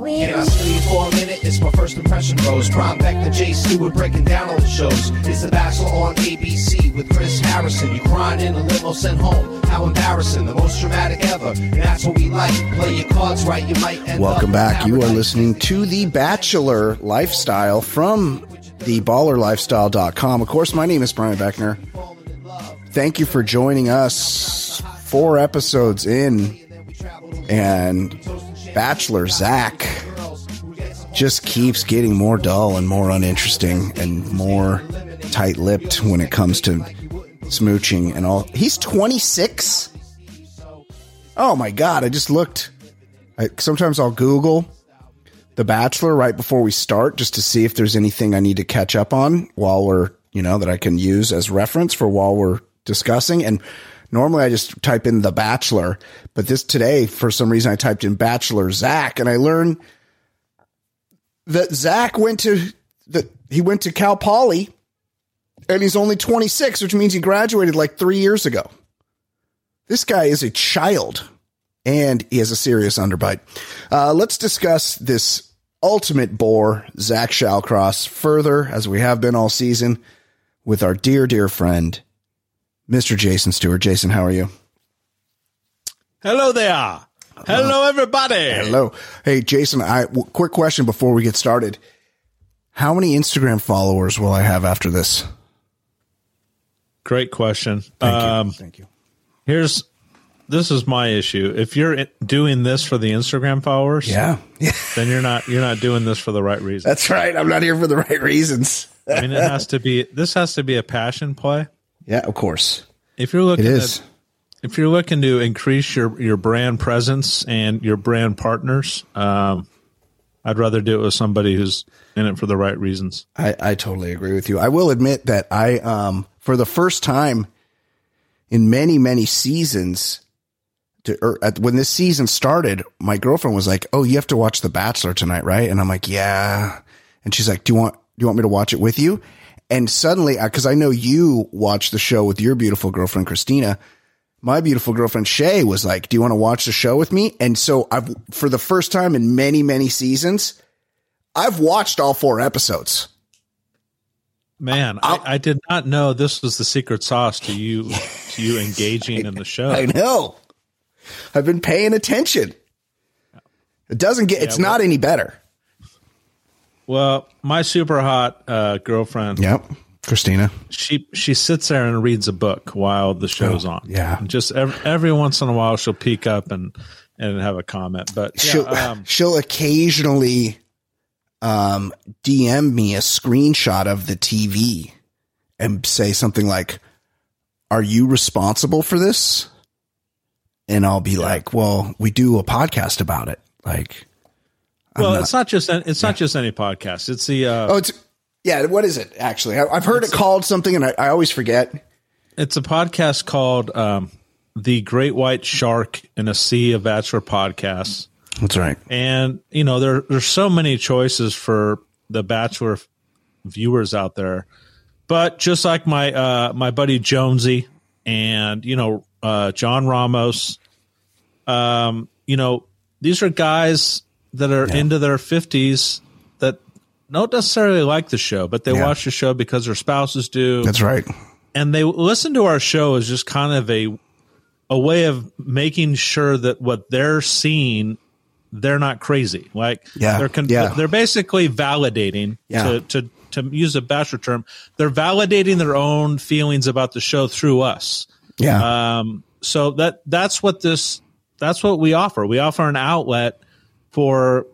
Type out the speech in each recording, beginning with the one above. Can I steal you for a minute? It's my first impression, Rose. Brian Beckner, Jason Stewart breaking down all the shows. It's The Bachelor on ABC with Chris Harrison. You crying in a limo sent home. How embarrassing. The most dramatic ever. And that's what we like. Play your cards right. You might end Welcome up back. You are listening to The Bachelor Lifestyle from theballerlifestyle.com. Of course, my name is Brian Beckner. Thank you for joining us. 4 episodes in. And Bachelor Zach just keeps getting more dull and more uninteresting and more tight-lipped when it comes to smooching and all. He's 26? Oh, my God. I just looked. Sometimes I'll Google The Bachelor right before we start just to see if there's anything I need to catch up on while we're, you know, that I can use as reference for while we're discussing. And normally I just type in The Bachelor, but today, for some reason, I typed in Bachelor Zach, and I learned that Zach went to Cal Poly, and he's only 26, which means he graduated like 3 years ago. This guy is a child, and he has a serious underbite. Let's discuss this ultimate bore, Zach Shallcross, further, as we have been all season, with our dear, dear friend, Mr. Jason Stewart. Jason, how are you? Hello there. Hello, everybody. Hello. Hey, Jason, quick question before we get started. How many Instagram followers will I have after this? Great question. Thank you. This is my issue. If you're doing this for the Instagram followers, then you're not doing this for the right reasons. That's right. I'm not here for the right reasons. I mean, this has to be a passion play. Yeah, of course. If you're looking to increase your brand presence and your brand partners, I'd rather do it with somebody who's in it for the right reasons. I totally agree with you. I will admit that I for the first time in many, many seasons, when this season started, my girlfriend was like, "Oh, you have to watch The Bachelor tonight, right?" And I'm like, "Yeah." And she's like, "Do you want me to watch it with you?" And suddenly, because I know you watch the show with your beautiful girlfriend, Christina, my beautiful girlfriend, Shay, was like, "Do you want to watch the show with me?" And so for the first time in many, many seasons, I've watched all 4 episodes. Man, I did not know this was the secret sauce to you engaging in the show. I know. I've been paying attention. It doesn't get not any better. Well, my super hot girlfriend, Christina, she sits there and reads a book while the show's on. Yeah, and just every once in a while she'll peek up and have a comment, but she'll occasionally DM me a screenshot of the TV and say something like, "Are you responsible for this?" And I'll be like, "Well, we do a podcast about it." Like. It's not just any podcast. It's the what is it actually? I've heard it called something, and I always forget. It's a podcast called "The Great White Shark in a Sea of Bachelor Podcasts." That's right. And you know there's so many choices for the Bachelor viewers out there, but just like my my buddy Jonesy and John Ramos, these are guys that are into their 50s that don't necessarily like the show, but they watch the show because their spouses do. That's right. And they listen to our show as just kind of a way of making sure that what they're seeing, they're not crazy. Like they're basically validating to use a Bachelor term. They're validating their own feelings about the show through us. Yeah. So that's what we offer. We offer an outlet for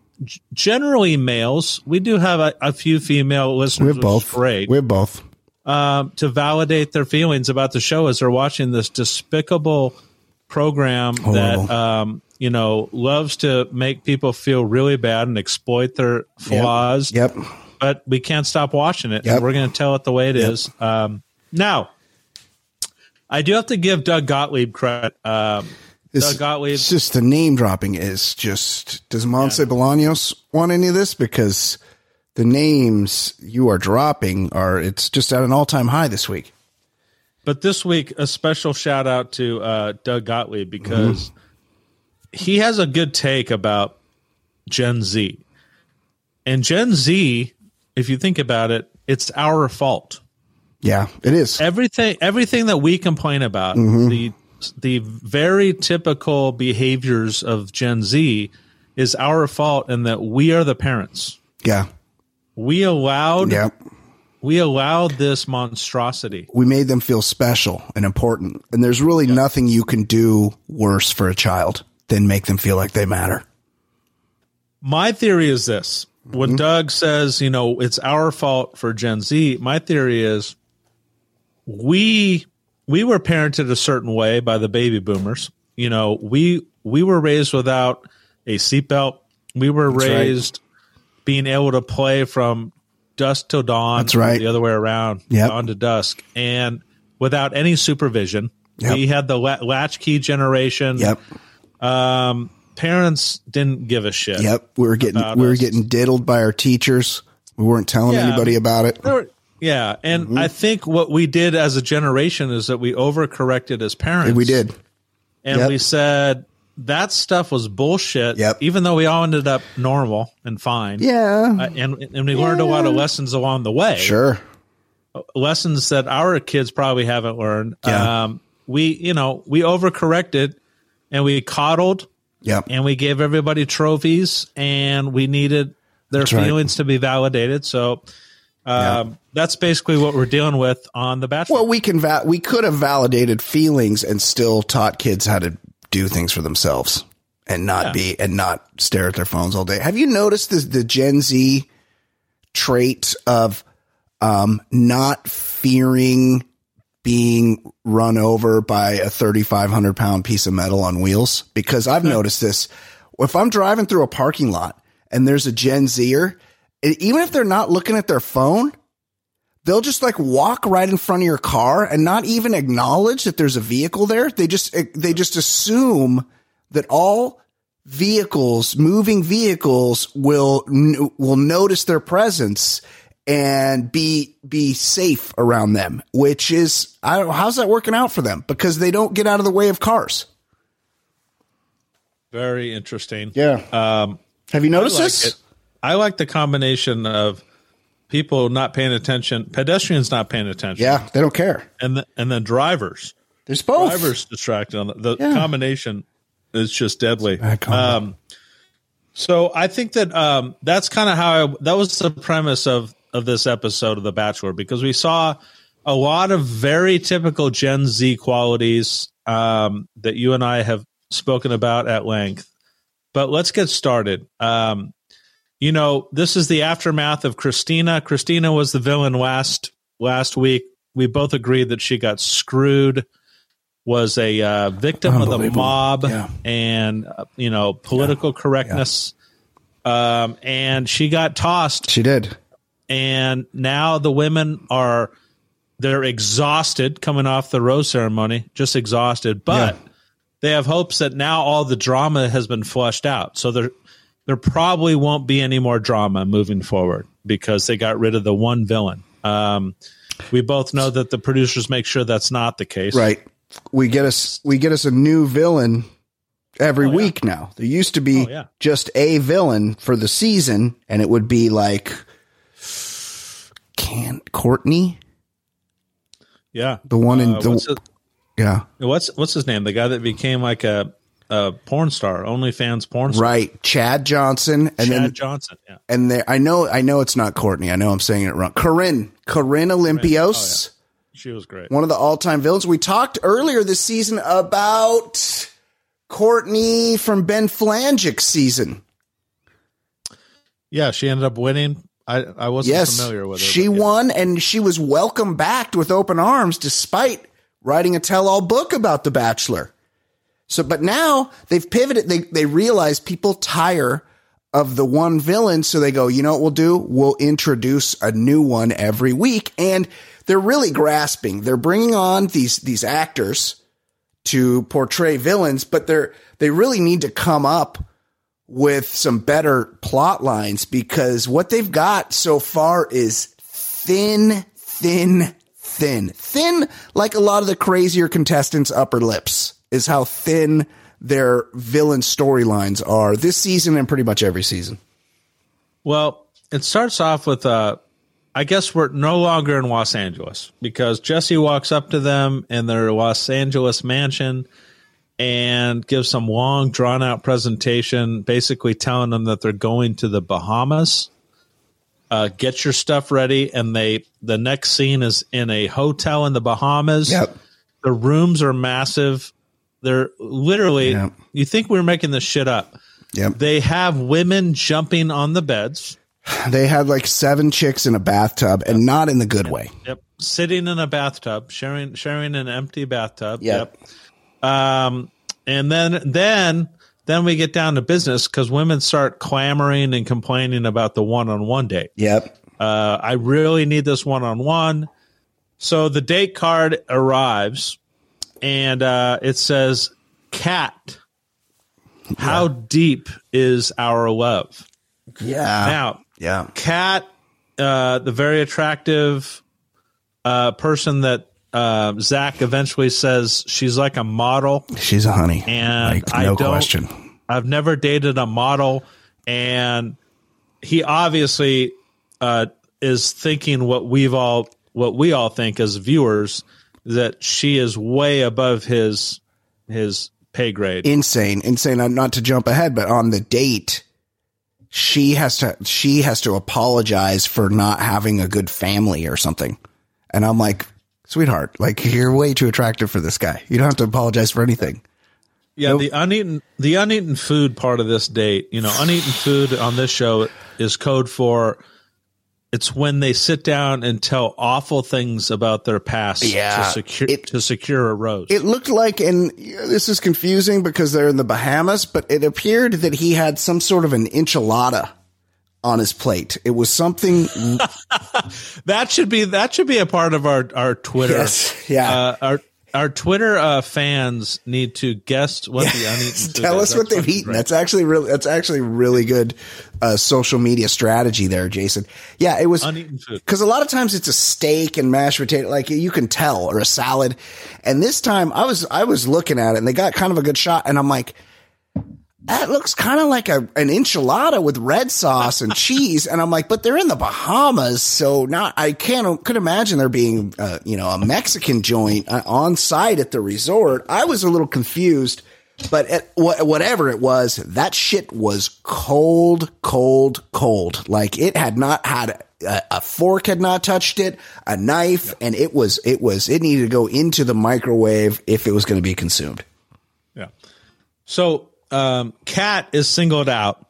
generally males. We do have a few female listeners. We're both great. We're both to validate their feelings about the show as they're watching this despicable program that loves to make people feel really bad and exploit their flaws. Yep. But we can't stop watching it. Yep. And we're going to tell it the way it is. Now, I do have to give Doug Gottlieb credit. Doug Gottlieb. It's just the name dropping is just. Does Monse Bolaños want any of this? Because the names you are dropping it's just at an all time high this week. But this week, a special shout out to Doug Gottlieb because he has a good take about Gen Z. And Gen Z, if you think about it, it's our fault. Yeah, it is. Everything that we complain about, the very typical behaviors of Gen Z is our fault in that we are the parents. Yeah. We allowed this monstrosity. We made them feel special and important. And there's really nothing you can do worse for a child than make them feel like they matter. My theory is this. When Doug says, it's our fault for Gen Z, my theory is, we were parented a certain way by the baby boomers. We were raised without a seatbelt. We were raised being able to play from dusk till dawn. That's right. The other way around, dawn to dusk, and without any supervision. Yep. We had the latchkey generation. Yep. Parents didn't give a shit. Yep. We were getting diddled by our teachers. We weren't telling anybody about it. Yeah, and I think what we did as a generation is that we overcorrected as parents. We did. And we said, that stuff was bullshit, even though we all ended up normal and fine. Yeah. And we learned a lot of lessons along the way. Sure. Lessons that our kids probably haven't learned. Yeah. We overcorrected and we coddled. Yeah. And we gave everybody trophies and we needed their feelings to be validated. So... that's basically what we're dealing with on The Bachelor. Well, we could have validated feelings and still taught kids how to do things for themselves and not not stare at their phones all day. Have you noticed the Gen Z trait of not fearing being run over by a 3,500 pound piece of metal on wheels? Because I've noticed this. If I'm driving through a parking lot and there's a Gen Zer, even if they're not looking at their phone, they'll just walk right in front of your car and not even acknowledge that there's a vehicle there. They just assume that all moving vehicles will notice their presence and be safe around them, which is, I don't know, how's that working out for them? Because they don't get out of the way of cars. Very interesting. Yeah. Have you noticed this? I like the combination of people not paying attention, pedestrians not paying attention. Yeah, they don't care. And then drivers. There's both. Drivers distracted. On the combination is just deadly. So I think that that's kind of how that was the premise of this episode of The Bachelor, because we saw a lot of very typical Gen Z qualities that you and I have spoken about at length. But let's get started. This is the aftermath of Christina. Christina was the villain last week. We both agreed that she got screwed, was a victim of the mob and, political correctness. Yeah. And she got tossed. She did. And now the women they're exhausted coming off the rose ceremony, just exhausted. But they have hopes that now all the drama has been flushed out. So there probably won't be any more drama moving forward because they got rid of the one villain. We both know that the producers make sure that's not the case. Right. We get us a new villain every week now. There used to be just a villain for the season, and it would be like can't Courtney. Yeah. The one in yeah. What's his name? The guy that became like a porn star, OnlyFans porn star. Right. Chad Johnson. And Chad Johnson. Yeah. And there, I know it's not Courtney. I know I'm saying it wrong. Corinne Olympios. Oh, yeah. She was great. One of the all-time villains. We talked earlier this season about Courtney from Ben Flangic's season. Yeah, she ended up winning. I wasn't familiar with her. She won, and she was welcomed back with open arms despite writing a tell-all book about The Bachelor. So, but now they've pivoted. They realize people tire of the one villain, so they go, you know what we'll do? We'll introduce a new one every week, and they're really grasping. They're bringing on these actors to portray villains, but they really need to come up with some better plot lines, because what they've got so far is thin, like a lot of the crazier contestants' upper lips is how thin their villain storylines are this season and pretty much every season. Well, it starts off with I guess we're no longer in Los Angeles, because Jesse walks up to them in their Los Angeles mansion and gives some long, drawn-out presentation, basically telling them that they're going to the Bahamas. Get your stuff ready, and the next scene is in a hotel in the Bahamas. Yep. The rooms are massive. They're literally, you think we're making this shit up. Yep. They have women jumping on the beds. They had like 7 chicks in a bathtub, and not in the good way. Yep. Sitting in a bathtub, sharing an empty bathtub. Yep. And then we get down to business, because women start clamoring and complaining about the one-on-one date. Yep. I really need this one-on-one. So the date card arrives, and it says, Kat, how deep is our love? Yeah. Now, Kat, the very attractive person that Zach eventually says she's like a model. She's a honey. And like, no question. I've never dated a model. And he obviously is thinking what we all think as viewers, that she is way above his pay grade. Insane. Not to jump ahead, but on the date, she has to apologize for not having a good family or something. And I'm like, sweetheart, like, you're way too attractive for this guy. You don't have to apologize for anything. Yeah, nope. The uneaten food part of this date, uneaten food on this show is code for, it's when they sit down and tell awful things about their past to secure a rose. It looked like, and this is confusing because they're in the Bahamas, but it appeared that he had some sort of an enchilada on his plate. It was something that should be a part of our Twitter. Yes, our Twitter fans need to guess what the uneaten food. Tell us what they've eaten. Right. That's actually really good social media strategy there, Jason. Yeah, it was uneaten food, because a lot of times it's a steak and mashed potato, like you can tell, or a salad. And this time I was looking at it, and they got kind of a good shot, and I'm like, that looks kind of like an enchilada with red sauce and cheese. And I'm like, but they're in the Bahamas, so I could imagine there being, a Mexican joint on site at the resort. I was a little confused, but whatever it was, that shit was cold. Like, it had not had a fork, had not touched it, a knife. Yep. And it needed to go into the microwave if it was going to be consumed. Yeah. So, Kat is singled out.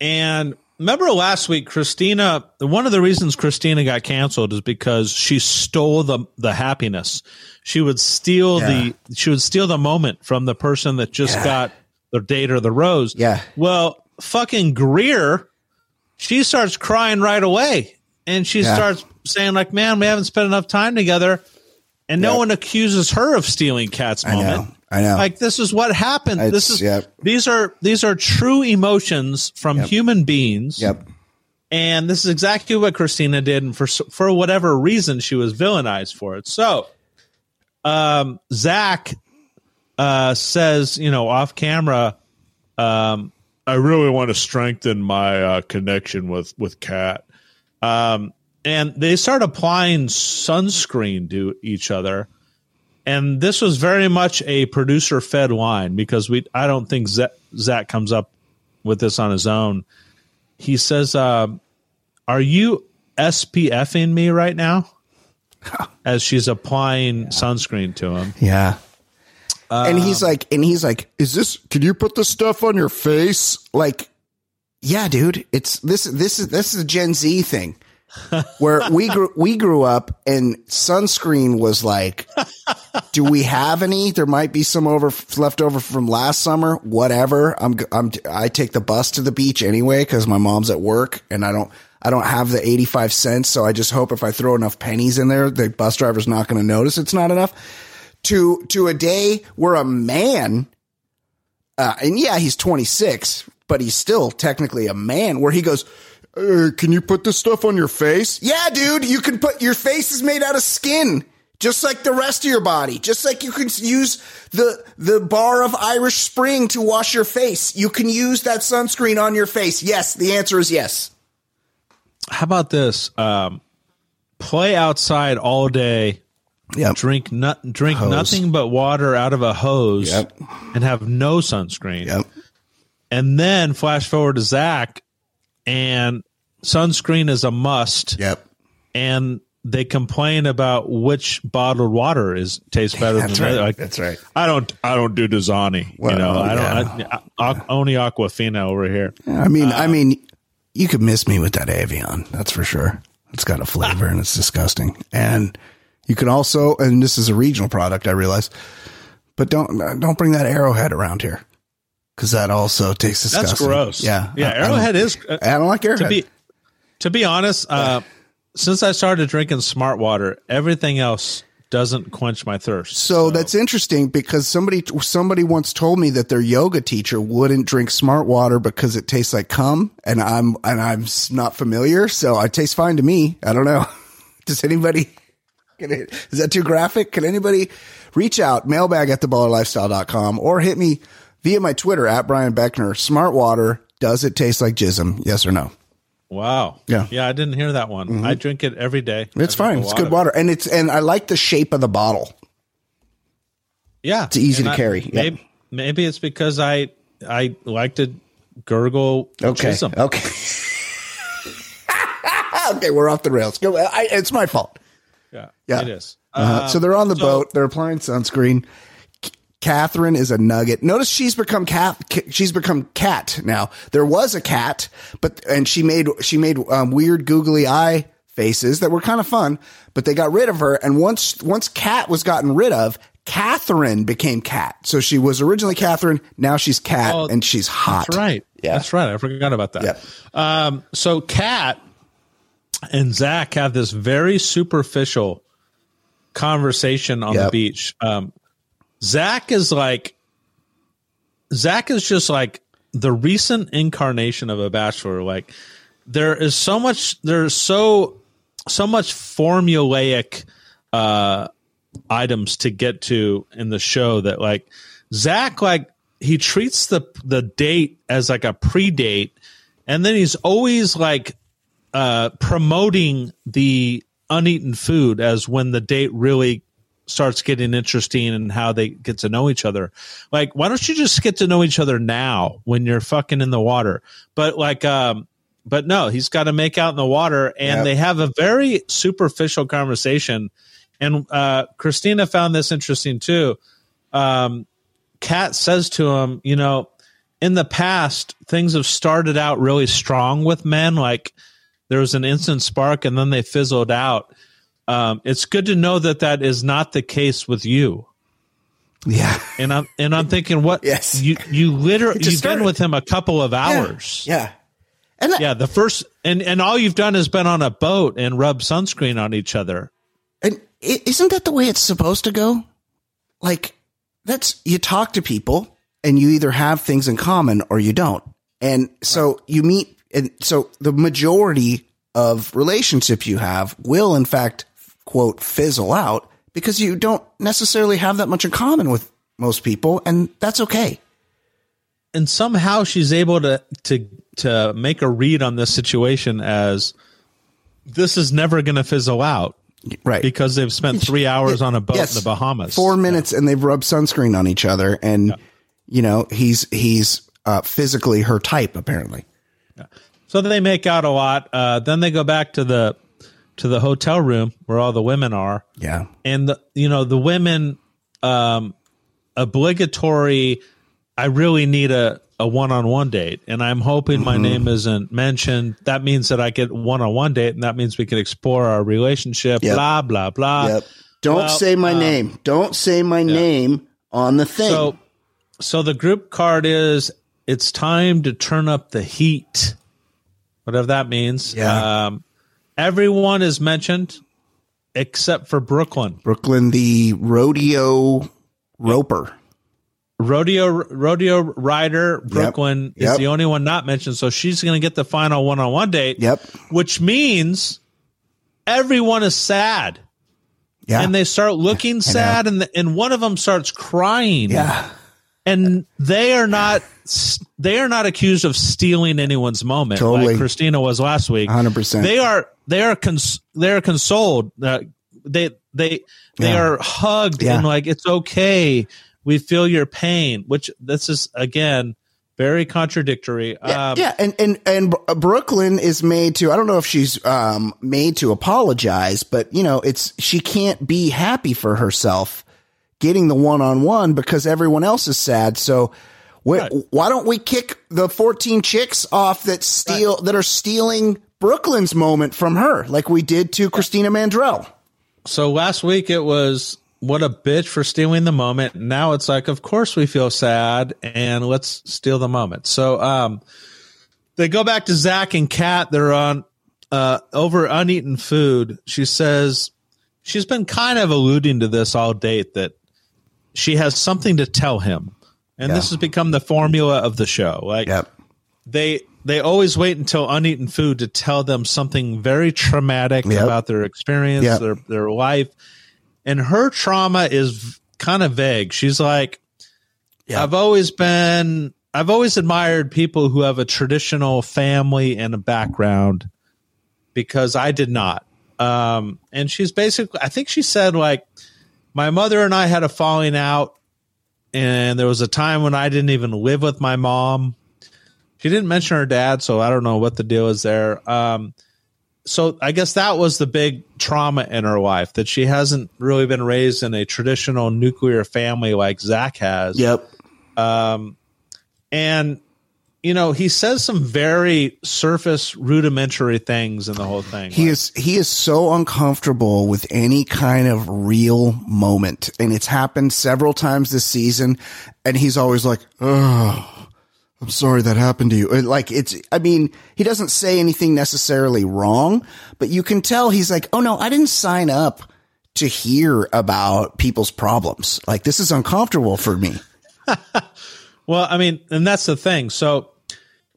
And remember last week, Christina, one of the reasons Christina got canceled is because she stole the happiness. She would steal the moment from the person that just got the date or the rose. Yeah. Well, fucking Greer, she starts crying right away, and she starts saying like, man, we haven't spent enough time together. And no one accuses her of stealing Kat's moment. I know. Like, this is what happened. These are true emotions from human beings. Yep. And this is exactly what Christina did, and for whatever reason, she was villainized for it. So, Zach says, off camera, I really want to strengthen my connection with Kat. And they start applying sunscreen to each other. And this was very much a producer-fed line because I don't think Zach comes up with this on his own. He says, are you SPFing me right now? As she's applying sunscreen to him. Yeah. And he's like, is this, can you put this stuff on your face? Like, yeah, dude, it's this is a Gen Z thing where we grew up and sunscreen was like, do we have any? There might be some left over from last summer, whatever. I take the bus to the beach anyway, cause my mom's at work and I don't have the 85 cents. So I just hope if I throw enough pennies in there, the bus driver's not going to notice it's not enough. To a day where a man, and yeah, he's 26, but he's still technically a man, where he goes, can you put this stuff on your face? Yeah, dude, you can put, your face is made out of skin, just like the rest of your body. Just like you can use the bar of Irish Spring to wash your face. You can use that sunscreen on your face. Yes, the answer is yes. How about this? Play outside all day. Yep. Drink nothing but water out of a hose, yep, and have no sunscreen. Yep. And then flash forward to Zach, and sunscreen is a must. Yep. And they complain about which bottled water tastes better than right. Like, that's right. I don't do Dasani. Well, you know, I only Aquafina over here. Yeah, I mean, you could miss me with that Avion. That's for sure. It's got a flavor and it's disgusting. And you can also, and this is a regional product, I realize, but don't bring that Arrowhead around here because that also tastes disgusting. That's gross. Yeah, yeah. Arrowhead is. I don't like Arrowhead. To be honest, since I started drinking Smart Water, everything else doesn't quench my thirst. So that's interesting because somebody once told me that their yoga teacher wouldn't drink Smart Water because it tastes like cum, and I'm not familiar, so it tastes fine to me. I don't know. Does anybody? Is that too graphic? Can anybody reach out, mailbag at theballerlifestyle.com, or hit me via my Twitter at Brian Beckner. Smart Water, does it taste like jism? Yes or no? Wow. Yeah. Yeah, I didn't hear that one. Mm-hmm. I drink it every day. It's fine. It's good water. And I like the shape of the bottle. Yeah. It's easy to carry. Yeah. Maybe it's because I like to gurgle jism. Okay. Okay, we're off the rails. Go. It's my fault. Yeah, it is. So they're on the boat. They're applying sunscreen. Catherine is a nugget. Notice she's become Cat. She's become Cat now. There was a cat, and she made weird googly eye faces that were kind of fun. But they got rid of her, and once Cat was gotten rid of, Catherine became Cat. So she was originally Catherine. Now she's Cat, and she's hot. That's right. Yeah, that's right. I forgot about that. Yep. So Cat and Zach have this very superficial conversation on the beach. Zach is just like the recent incarnation of a bachelor. Like there's so much formulaic items to get to in the show that like Zach, like he treats the date as like a pre-date. And then he's always like, promoting the uneaten food as when the date really starts getting interesting and how they get to know each other. Like, why don't you just get to know each other now when you're fucking in the water? But like, but no, he's got to make out in the water, and they have a very superficial conversation. And Christina found this interesting too. Kat says to him, you know, in the past, things have started out really strong with men, like. There was an instant spark, and then they fizzled out. It's good to know that is not the case with you. Yeah, and I'm thinking, what? Yes, you literally you've been with him a couple of hours. Yeah, and the first and all you've done is been on a boat and rub sunscreen on each other. And isn't that the way it's supposed to go? Like that's you talk to people, and you either have things in common or you don't, and so you meet. And so the majority of relationships you have will, in fact, quote, fizzle out because you don't necessarily have that much in common with most people. And that's okay. And somehow she's able to make a read on this situation as this is never going to fizzle out. Right. Because they've spent 3 hours on a boat in the Bahamas. 4 minutes and they've rubbed sunscreen on each other. And, you know, he's physically her type, apparently. Yeah. So they make out a lot. Then they go back to the hotel room where all the women are. Yeah. And, the women, obligatory, I really need a one-on-one date, and I'm hoping my name isn't mentioned. That means that I get one-on-one date, and that means we can explore our relationship, blah, blah, blah. Yep. Don't say my name. Don't say my name on the thing. So the group card is, it's time to turn up the heat, whatever that means. Yeah. Everyone is mentioned except for Brooklyn. Brooklyn, the rodeo roper. Rodeo rider Brooklyn is the only one not mentioned, so she's going to get the final one-on-one date. Yep, which means everyone is sad. Yeah, and they start looking sad, and one of them starts crying. Yeah, and they are not accused of stealing anyone's moment. Totally. Like Christina was last week. 100%. They are consoled. They are hugged and like, it's okay. We feel your pain, which this is, again, very contradictory. And Brooklyn is made to, I don't know if she's made to apologize, but, she can't be happy for herself getting the one-on-one because everyone else is sad. So why don't we kick the 14 chicks off that are stealing Brooklyn's moment from her, like we did to Christina Mandrell? So last week it was, what a bitch for stealing the moment. Now it's like, of course we feel sad and let's steal the moment. So they go back to Zach and Kat. They're on over uneaten food. She says she's been kind of alluding to this all date, that she has something to tell him. And this has become the formula of the show. Like they always wait until uneaten food to tell them something very traumatic about their experience, their life. And her trauma is kind of vague. She's like, I've always admired people who have a traditional family and a background because I did not. And she's basically, I think she said, like, my mother and I had a falling out, and there was a time when I didn't even live with my mom. She didn't mention her dad, so I don't know what the deal is there. So I guess that was the big trauma in her life, that she hasn't really been raised in a traditional nuclear family like Zach has. Yep. He says some very surface rudimentary things in the whole thing. He is so uncomfortable with any kind of real moment. And it's happened several times this season. And he's always like, oh, I'm sorry that happened to you. Like, he doesn't say anything necessarily wrong, but you can tell he's like, oh no, I didn't sign up to hear about people's problems. Like, this is uncomfortable for me. Well, and that's the thing. So,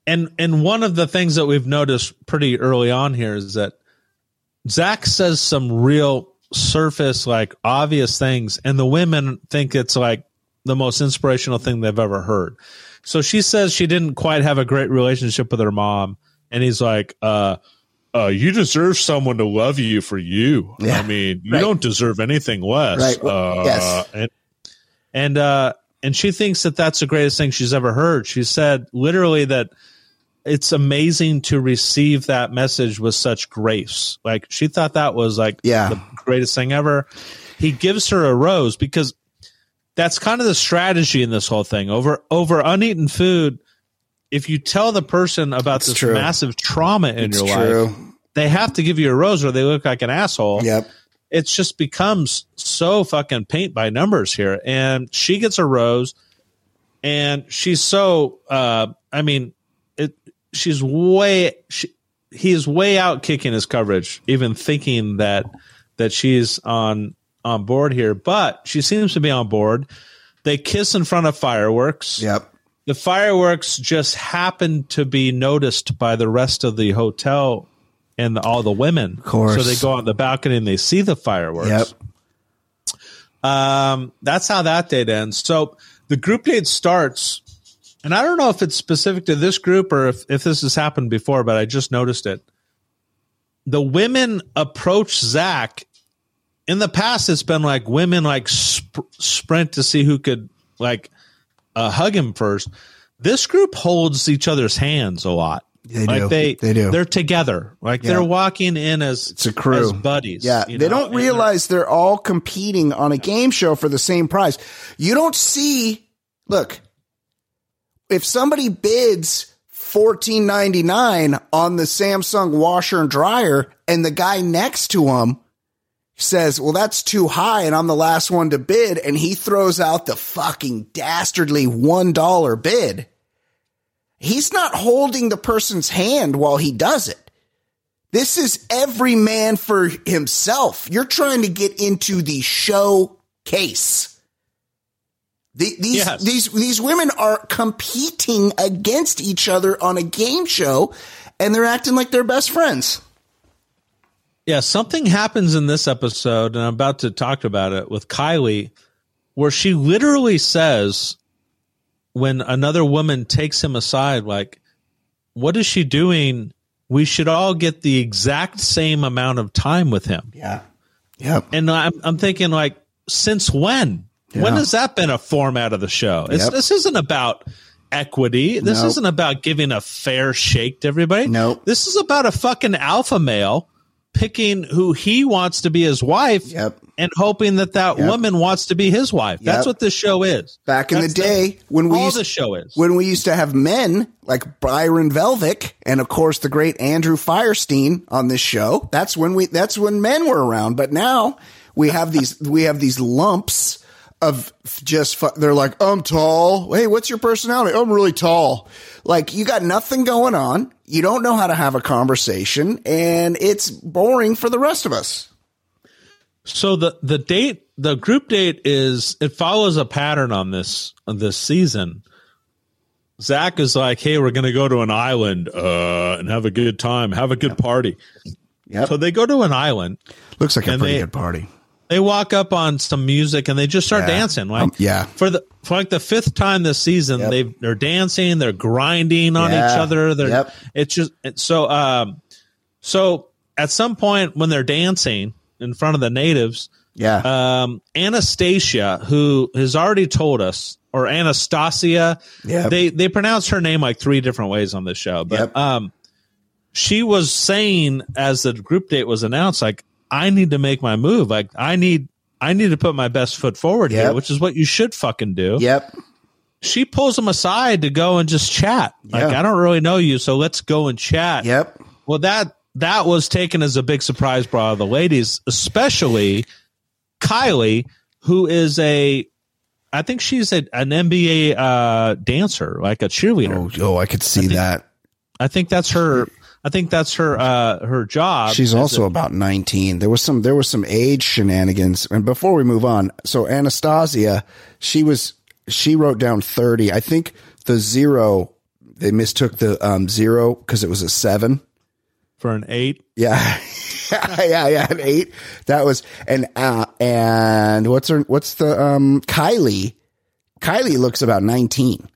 and one of the things that we've noticed pretty early on here is that Zach says some real surface, like obvious things, and the women think it's like the most inspirational thing they've ever heard. So she says she didn't quite have a great relationship with her mom. And he's like, you deserve someone to love you for you. Yeah. You don't deserve anything less. Right. Yes. And she thinks that that's the greatest thing she's ever heard. She said literally that it's amazing to receive that message with such grace. Like, she thought that was like the greatest thing ever. He gives her a rose because that's kind of the strategy in this whole thing. Over uneaten food, if you tell the person about this massive trauma in your life, they have to give you a rose or they look like an asshole. Yep. It just becomes so fucking paint by numbers here. And she gets a rose, and she's so he's way out kicking his coverage, even thinking that she's on board here, but she seems to be on board. They kiss in front of fireworks. Yep. The fireworks just happened to be noticed by the rest of the hotel and all the women. Of course. So they go on the balcony and they see the fireworks. Yep. That's how that date ends. So the group date starts, and I don't know if it's specific to this group or if this has happened before, but I just noticed it. the women approach Zach. In the past, it's been like women like sprint to see who could like hug him first. This group holds each other's hands a lot. They do. Like they do. They're together. Like they're walking in as it's a crew, as buddies. Yeah, they don't realize they're all competing on a game show for the same prize. You don't see. Look, if somebody bids $14.99 on the Samsung washer and dryer, and the guy next to him says, well, that's too high, and I'm the last one to bid, and he throws out the fucking dastardly $1 bid, he's not holding the person's hand while he does it. This is every man for himself. You're trying to get into the showcase. These women are competing against each other on a game show, and they're acting like they're best friends. Yeah, something happens in this episode, and I'm about to talk about it with Kylee, where she literally says, when another woman takes him aside, like, what is she doing? We should all get the exact same amount of time with him. Yeah. Yeah. And I'm thinking, like, since when? Yeah. When has that been a format of the show? It's, this isn't about equity. This isn't about giving a fair shake to everybody. This is about a fucking alpha male picking who he wants to be his wife and hoping that that woman wants to be his wife. That's what this show is. Back in the day, when we used to have men like Byron Velvic and of course the great Andrew Firestein on this show, that's when men were around. But now we have these, lumps of just, they're like, I'm tall. Hey, what's your personality? I'm really tall. Like, you got nothing going on. You don't know how to have a conversation, and it's boring for the rest of us. So the group date follows a pattern on this season. Zach is like, hey, we're going to go to an island and have a good time, have a good party. Yep. So they go to an island. Looks like a pretty good party. They walk up on some music and they just start dancing. Like, for the fifth time this season, they're dancing, they're grinding on each other. It's just so at some point when they're dancing in front of the natives, Anastasia, who has already told us, or Anastasia, they pronounce her name like three different ways on this show, but she was saying as the group date was announced, like, I need to make my move. Like I need to put my best foot forward here, which is what you should fucking do. Yep. She pulls him aside to go and just chat. Like, I don't really know you, so let's go and chat. Yep. Well, that was taken as a big surprise by all the ladies, especially Kylee, who is an NBA dancer, like a cheerleader. Oh, I could see that. I think that's her her job. She's also about 19. There was some age shenanigans. And before we move on, so Anastasia, she wrote down 30. I think the zero, they mistook the zero because it was a 7 for an 8. Yeah, an 8. That was and what's the Kylee? Kylee looks about 19.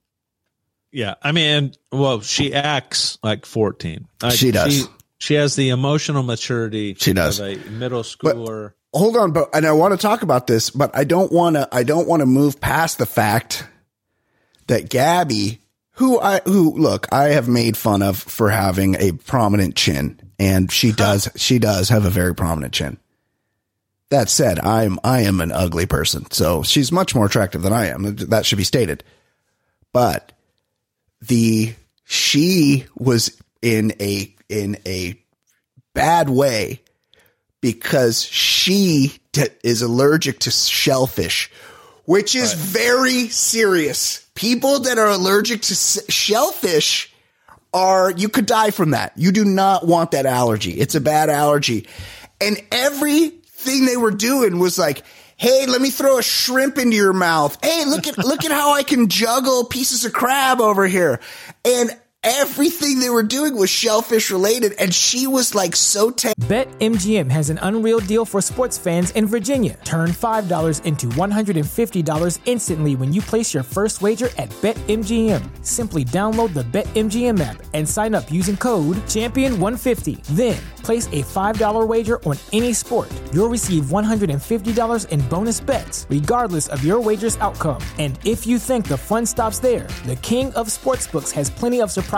Yeah, I mean, well, she acts like 14. Like, she does. She has the emotional maturity. She does. Of a middle schooler. But, hold on, and I want to talk about this, but I don't want to move past the fact that Gabby, I have made fun of for having a prominent chin, and she does have a very prominent chin. That said, I am an ugly person, so she's much more attractive than I am. That should be stated, but. She was in a bad way because she is allergic to shellfish, which is very serious. People that are allergic to shellfish you could die from that. You do not want that allergy. It's a bad allergy. And everything they were doing was like, hey, let me throw a shrimp into your mouth. Hey, look at how I can juggle pieces of crab over here. And everything they were doing was shellfish related, and she was like so tense. BetMGM has an unreal deal for sports fans in Virginia. Turn $5 into $150 instantly when you place your first wager at BetMGM. Simply download the BetMGM app and sign up using code Champion150. Then, place a $5 wager on any sport. You'll receive $150 in bonus bets, regardless of your wager's outcome. And if you think the fun stops there, the King of Sportsbooks has plenty of surprises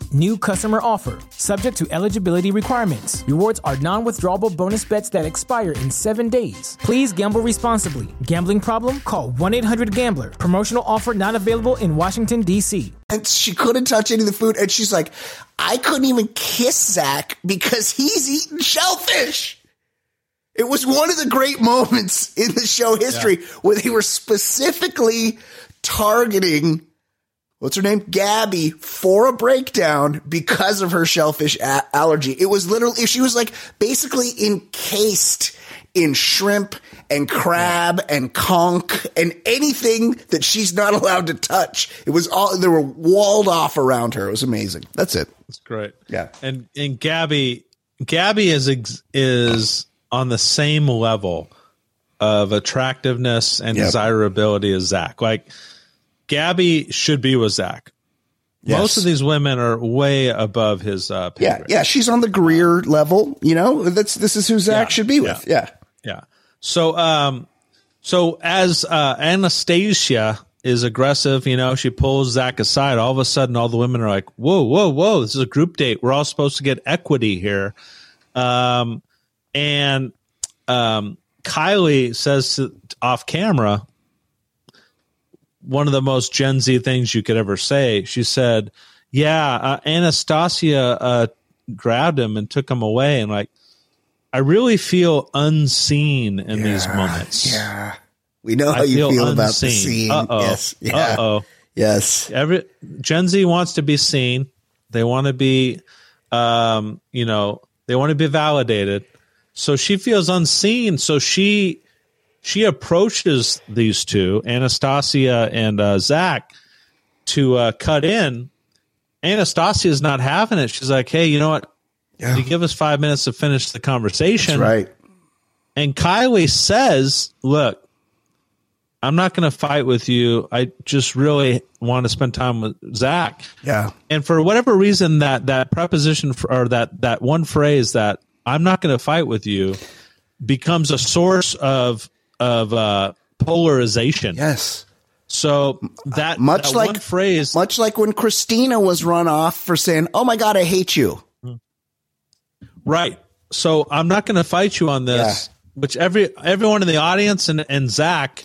New customer offer. Subject to eligibility requirements. Rewards are non-withdrawable bonus bets that expire in 7 days. Please gamble responsibly. Gambling problem? Call 1-800-GAMBLER. Promotional offer not available in Washington, D.C. And she couldn't touch any of the food. And she's like, I couldn't even kiss Zach because he's eating shellfish. It was one of the great moments in the show history where they were specifically targeting, what's her name? Gabby, for a breakdown because of her shellfish allergy. It was literally, she was like basically encased in shrimp and crab and conch and anything that she's not allowed to touch. It was all, they were walled off around her. It was amazing. That's it. That's great. Yeah. And Gabby is on the same level of attractiveness and desirability as Zach. Like, Gabby should be with Zach. Yes. Most of these women are way above his pay grade. Yeah, she's on the Greer level, you know? This is who Zach should be with. Yeah. So as Anastasia is aggressive, you know, she pulls Zach aside. All of a sudden, all the women are like, whoa, this is a group date. We're all supposed to get equity here. And Kylee says off camera, one of the most Gen Z things you could ever say. She said, Anastasia grabbed him and took him away. And like, I really feel unseen in these moments. Yeah. We know how you feel about the scene. Uh-oh. Yes. Yeah. Uh-oh. Yes. Every Gen Z wants to be seen. They want to be, they want to be validated. So she feels unseen. So she approaches these two, Anastasia and Zach, to cut in. Anastasia's not having it. She's like, hey, you know what? Yeah. You give us 5 minutes to finish the conversation. That's right. And Kylee says, look, I'm not going to fight with you. I just really want to spend time with Zach. Yeah. And for whatever reason, that preposition or that one phrase that, I'm not going to fight with you, becomes a source of polarization. Yes. So that much that like one phrase, much like when Christina was run off for saying, "Oh my God, I hate you." Right. So I'm not going to fight you on this. Yeah. Which everyone in the audience and Zach,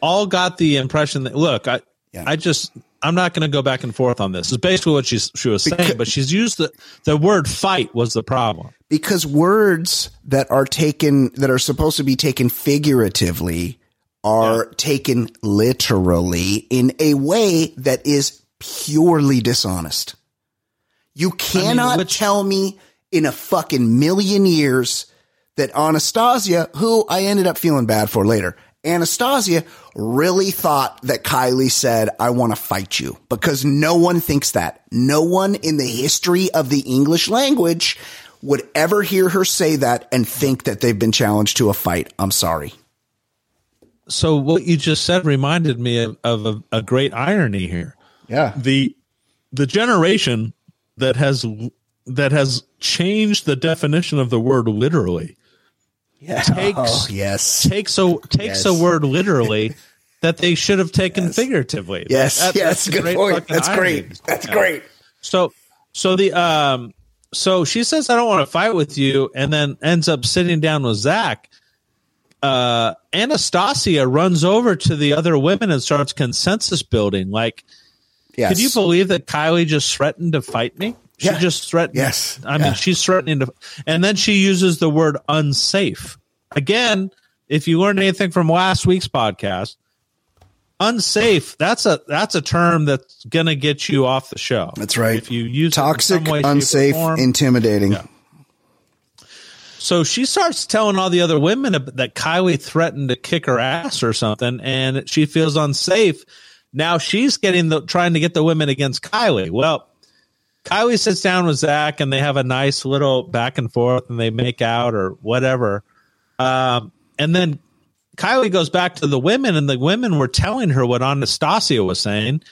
all got the impression that look, I'm not going to go back and forth on this. It's basically what she was saying, but she's used the word fight was the problem. Because words that are supposed to be taken figuratively are taken literally in a way that is purely dishonest. You cannot tell me in a fucking million years that Anastasia, who I ended up feeling bad for later, Anastasia really thought that Kylee said, I want to fight you, because no one thinks that. No one in the history of the English language would ever hear her say that and think that they've been challenged to a fight. I'm sorry. So what you just said reminded me of a great irony here. Yeah. The generation that has changed the definition of the word literally. Yeah. Takes a word literally that they should have taken figuratively. Yes. That's a good point. That's irony. Great. That's great. So she says, I don't want to fight with you, and then ends up sitting down with Zach. Anastasia runs over to the other women and starts consensus building. Like, can you believe that Kylee just threatened to fight me? She just threatened. Yes. I mean, she's threatening to. And then she uses the word unsafe. Again, if you learned anything from last week's podcast, unsafe, that's a term that's going to get you off the show. That's right. If you use toxic, way, unsafe, intimidating. Yeah. So she starts telling all the other women that Kylee threatened to kick her ass or something, and she feels unsafe. Now she's trying to get the women against Kylee. Well, Kylee sits down with Zach, and they have a nice little back and forth, and they make out or whatever. And then Kylee goes back to the women, and the women were telling her what Anastasia was saying.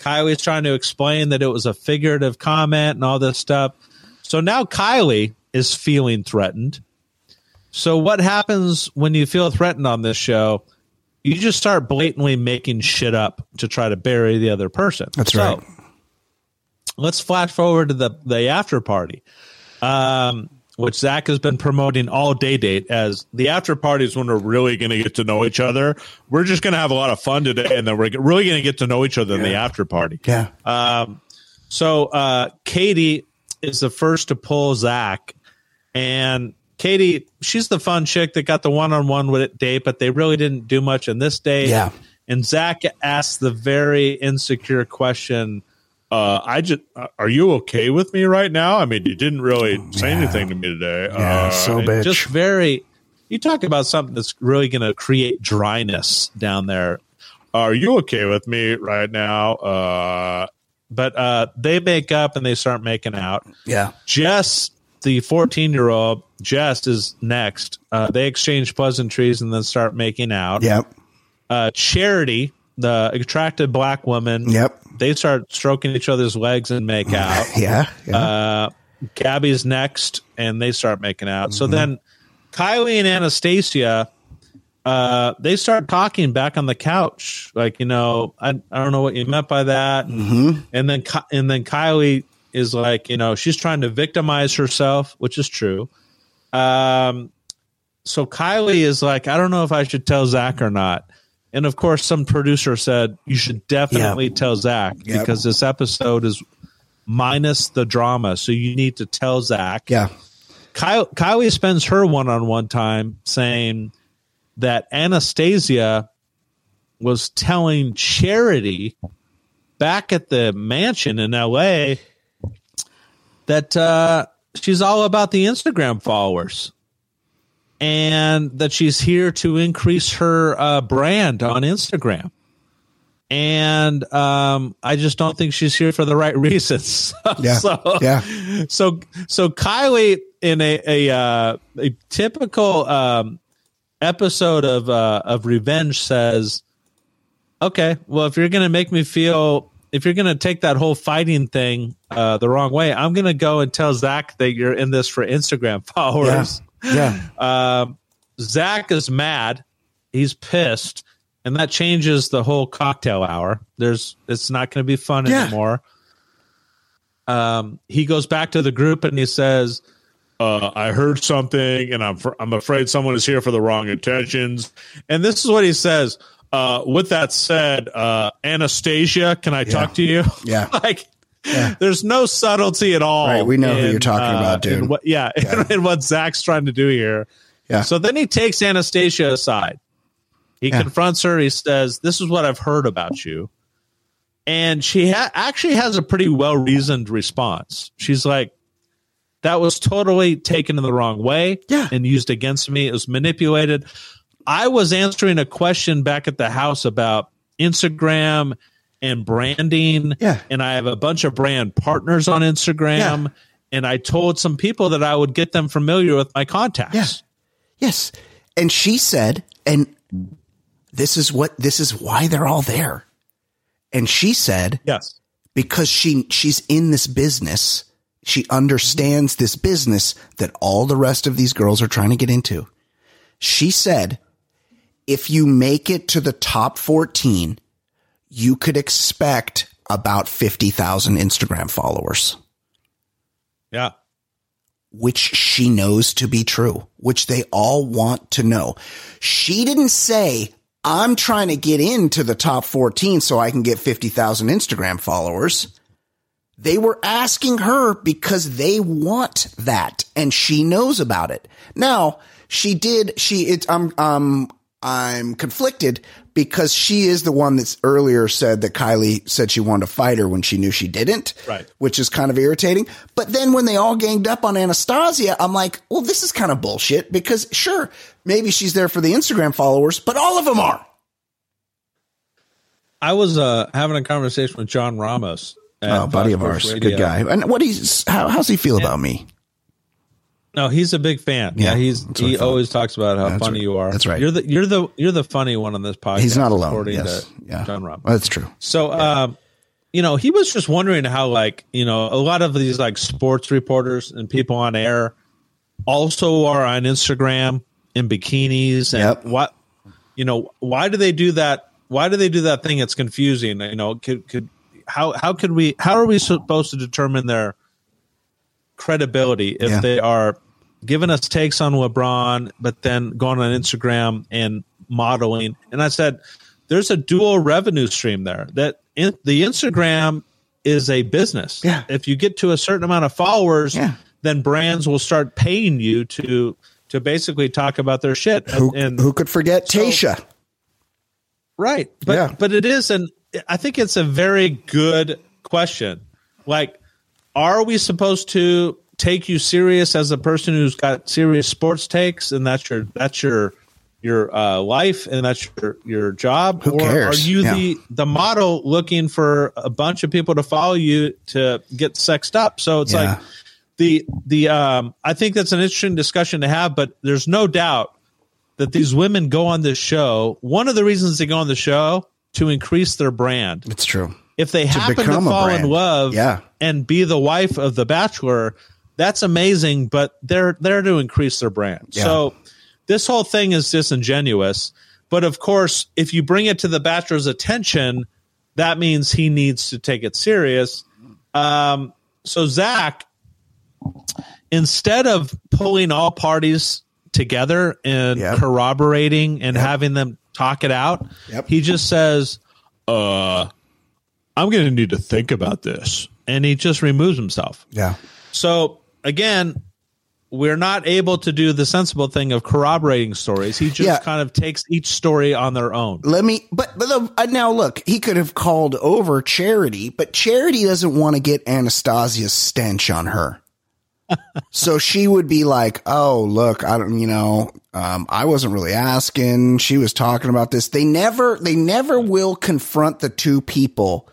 Kylie's trying to explain that it was a figurative comment and all this stuff. So now Kylee is feeling threatened. So what happens when you feel threatened on this show? You just start blatantly making shit up to try to bury the other person. That's right. Let's flash forward to the after party, which Zach has been promoting all day date as the after party is when we're really going to get to know each other. We're just going to have a lot of fun today, and then we're really going to get to know each other in the after party. Yeah. So Katie is the first to pull Zach, and Katie, she's the fun chick that got the one-on-one date, but they really didn't do much in this date. Yeah. And Zach asked the very insecure question, are you okay with me right now? I mean, you didn't really say anything to me today. So bitch. Just very, you talk about something that's really going to create dryness down there. Are you okay with me right now? But they make up and they start making out. Yeah. Jess, the 14-year-old, Jess is next. They exchange pleasantries and then start making out. Yep. Charity, the attractive black woman. Yep. They start stroking each other's legs and make out. Yeah. Gabby's next, and they start making out. Mm-hmm. So then Kylee and Anastasia, they start talking back on the couch. Like, you know, I don't know what you meant by that. Mm-hmm. And then Kylee is like, you know, she's trying to victimize herself, which is true. So Kylee is like, I don't know if I should tell Zach or not. And of course, some producer said you should definitely tell Zach because this episode is minus the drama. So you need to tell Zach. Yeah. Kylee spends her one-on-one time saying that Anastasia was telling Charity back at the mansion in LA that, she's all about the Instagram followers and that she's here to increase her brand on Instagram. And I just don't think she's here for the right reasons. So Kylee, in a typical episode of revenge, says, okay, well, if you're going to make me feel... If you're going to take that whole fighting thing the wrong way, I'm going to go and tell Zach that you're in this for Instagram followers. Yeah. Zach is mad. He's pissed. And that changes the whole cocktail hour. It's not going to be fun anymore. He goes back to the group and he says, I heard something and I'm afraid someone is here for the wrong intentions. And this is what he says. With that said, Anastasia, can I talk to you? Yeah. There's no subtlety at all. Right, we know who you're talking about, dude. And what Zach's trying to do here. Yeah. So then he takes Anastasia aside. He confronts her. He says, this is what I've heard about you. And she actually has a pretty well-reasoned response. She's like, that was totally taken in the wrong way and used against me. It was manipulated. I was answering a question back at the house about Instagram and branding. Yeah. And I have a bunch of brand partners on Instagram. Yeah. And I told some people that I would get them familiar with my contacts. Yeah. Yes. And she said, and this is why they're all there. And she said, yes, because she's in this business. She understands this business that all the rest of these girls are trying to get into. She said, if you make it to the top 14, you could expect about 50,000 Instagram followers. Yeah. Which she knows to be true, which they all want to know. She didn't say, I'm trying to get into the top 14 so I can get 50,000 Instagram followers. They were asking her because they want that, and she knows about it. Now, She did. I'm conflicted because she is the one that's earlier said that Kylee said she wanted to fight her when she knew she didn't, right? Which is kind of irritating. But then when they all ganged up on Anastasia, I'm like, well, this is kind of bullshit because sure, maybe she's there for the Instagram followers, but all of them are. I was having a conversation with John Ramos. Oh, buddy of ours. Radio. Good guy. And how's he feel about me? No, he's a big fan. Yeah, he always talks about how funny you are. That's right. You're the funny one on this podcast. He's not alone. According to John Ramos. Well, that's true. So, he was just wondering how, a lot of these sports reporters and people on air also are on Instagram in bikinis and why do they do that? Why do they do that thing? It's confusing. How are we supposed to determine their credibility if they are giving us takes on LeBron, but then going on Instagram and modeling? And I said, there's a dual revenue stream there. That the Instagram is a business. Yeah. If you get to a certain amount of followers, then brands will start paying you to basically talk about their shit. Who could forget Tasha? Right. But it is an. I think it's a very good question. Are we supposed to take you serious as a person who's got serious sports takes, and that's your life, and that's your job? Who cares? Or are you the model looking for a bunch of people to follow you to get sexed up? So it's I think that's an interesting discussion to have, but there's no doubt that these women go on this show. One of the reasons they go on the show to increase their brand. It's true. If they happen to fall in love and be the wife of The Bachelor, that's amazing, but they're there to increase their brand. Yeah. So this whole thing is disingenuous. But of course, if you bring it to The Bachelor's attention, that means he needs to take it serious. So Zach, instead of pulling all parties together and corroborating and having them talk it out, he just says, I'm going to need to think about this. And he just removes himself. Yeah. So, again, we're not able to do the sensible thing of corroborating stories. He just kind of takes each story on their own. But now look, he could have called over Charity, but Charity doesn't want to get Anastasia's stench on her. So she would be like, oh, look, I don't, I wasn't really asking. She was talking about this. They never will confront the two people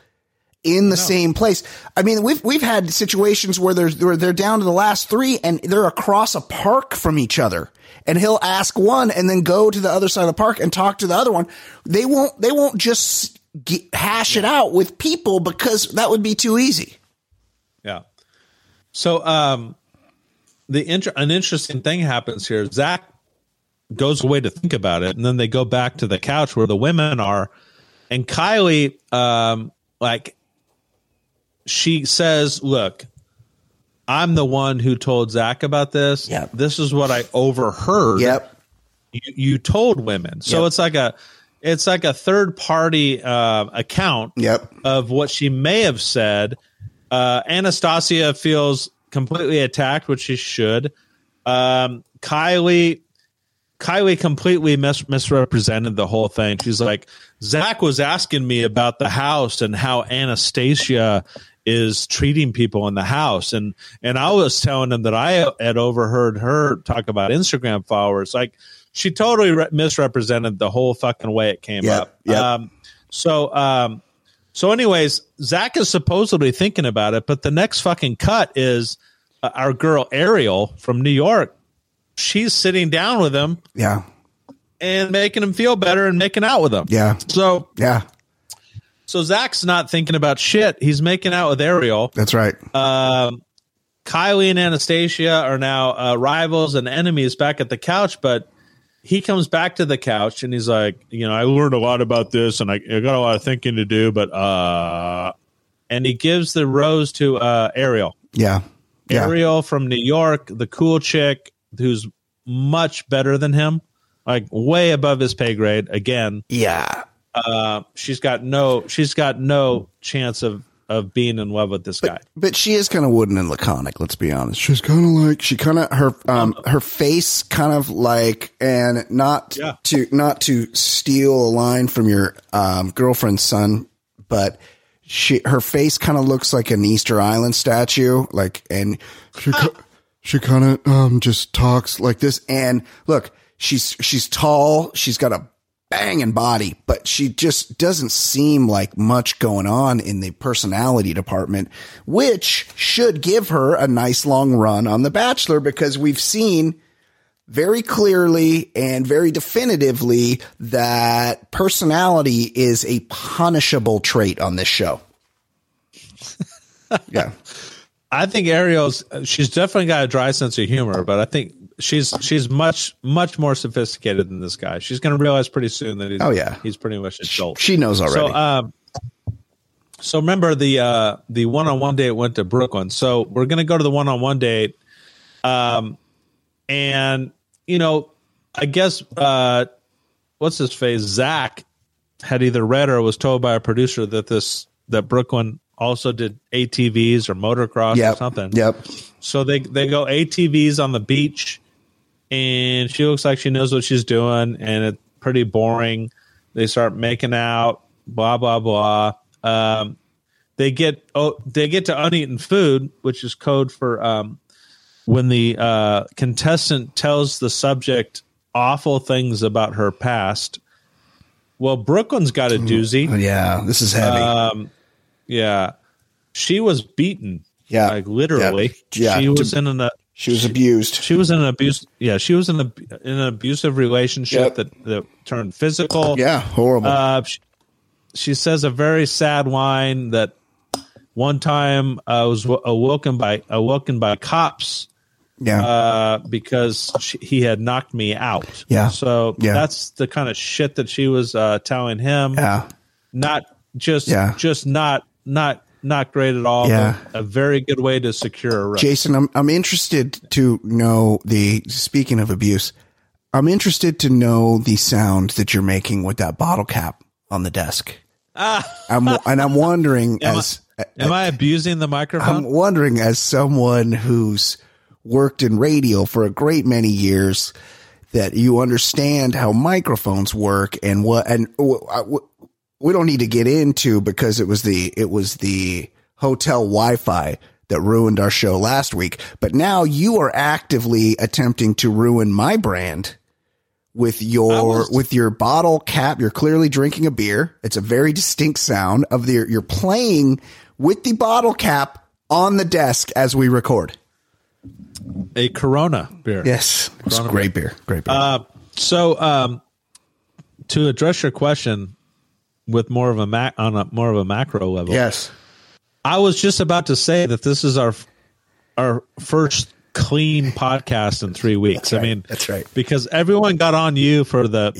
in the same place. I mean, we've had situations where they're down to the last three and they're across a park from each other, and he'll ask one and then go to the other side of the park and talk to the other one. They won't just hash it out with people because that would be too easy. Yeah. So, an interesting thing happens here. Zach goes away to think about it, and then they go back to the couch where the women are, and Kylee, she says, "Look, I'm the one who told Zach about this. Yep. This is what I overheard. Yep, you told women. So it's like a." It's like a third party account of what she may have said. Anastasia feels completely attacked, which she should. Kylee completely misrepresented the whole thing. She's like, Zach was asking me about the house and how Anastasia is treating people in the house. And I was telling him that I had overheard her talk about Instagram followers. Like, she totally misrepresented the whole fucking way it came up. So anyways, Zach is supposedly thinking about it, but the next fucking cut is our girl Ariel from New York. She's sitting down with him and making him feel better and making out with him. Yeah. So Zach's not thinking about shit. He's making out with Ariel. That's right. Kylee and Anastasia are now rivals and enemies back at the couch, but he comes back to the couch and he's like, I learned a lot about this and I got a lot of thinking to do, but, and he gives the rose to Ariel. Yeah. Ariel from New York, the cool chick who's much better than him, like way above his pay grade again. Yeah. She's got no chance of of being in love with this guy. But she is kind of wooden and laconic. Let's be honest. She's kind of like, she kind of, her face kind of like, and not to steal a line from your girlfriend's son, but her face kind of looks like an Easter Island statue. Like, and she kind of just talks like this. And look, she's tall. She's got a banging body, but she just doesn't seem like much going on in the personality department, which should give her a nice long run on The Bachelor, because we've seen very clearly and very definitively that personality is a punishable trait on this show. Yeah. I think she's definitely got a dry sense of humor, but I think she's much, much more sophisticated than this guy. She's going to realize pretty soon that he's pretty much an adult. She knows already. So remember the one-on-one date went to Brooklyn. So we're going to go to the one-on-one date. And you know, I guess, what's his face? Zach had either read or was told by a producer that Brooklyn also did ATVs or motocross or something. Yep. So they go ATVs on the beach, and she looks like she knows what she's doing, and it's pretty boring. They start making out, blah blah blah. They get to uneaten food, which is code for when the contestant tells the subject awful things about her past. Well, Brooklyn's got a doozy. Yeah, this is heavy. Yeah, she was beaten. Yeah, like literally. Yeah, she was abused. She was in an abuse. Yeah, she was in an abusive relationship that turned physical. Yeah, horrible. She says a very sad line that one time I was awoken by cops. Yeah, because he had knocked me out. Yeah, so that's the kind of shit that she was telling him. Yeah, not great at all. Yeah. A very good way to secure a rest. Jason, I'm interested to know speaking of abuse, I'm interested to know the sound that you're making with that bottle cap on the desk. I'm wondering am I abusing the microphone? I'm wondering, as someone who's worked in radio for a great many years, that you understand how microphones work and what we don't need to get into, because it was the hotel Wi-Fi that ruined our show last week. But now you are actively attempting to ruin my brand with your bottle cap. You're clearly drinking a beer. It's a very distinct sound of you're playing with the bottle cap on the desk as we record. A Corona beer. Yes. It's great beer. Great beer. So to address your question, with more of a macro level. Yes. I was just about to say that this is our first clean podcast in 3 weeks. Right. I mean, that's right. Because everyone got on you for the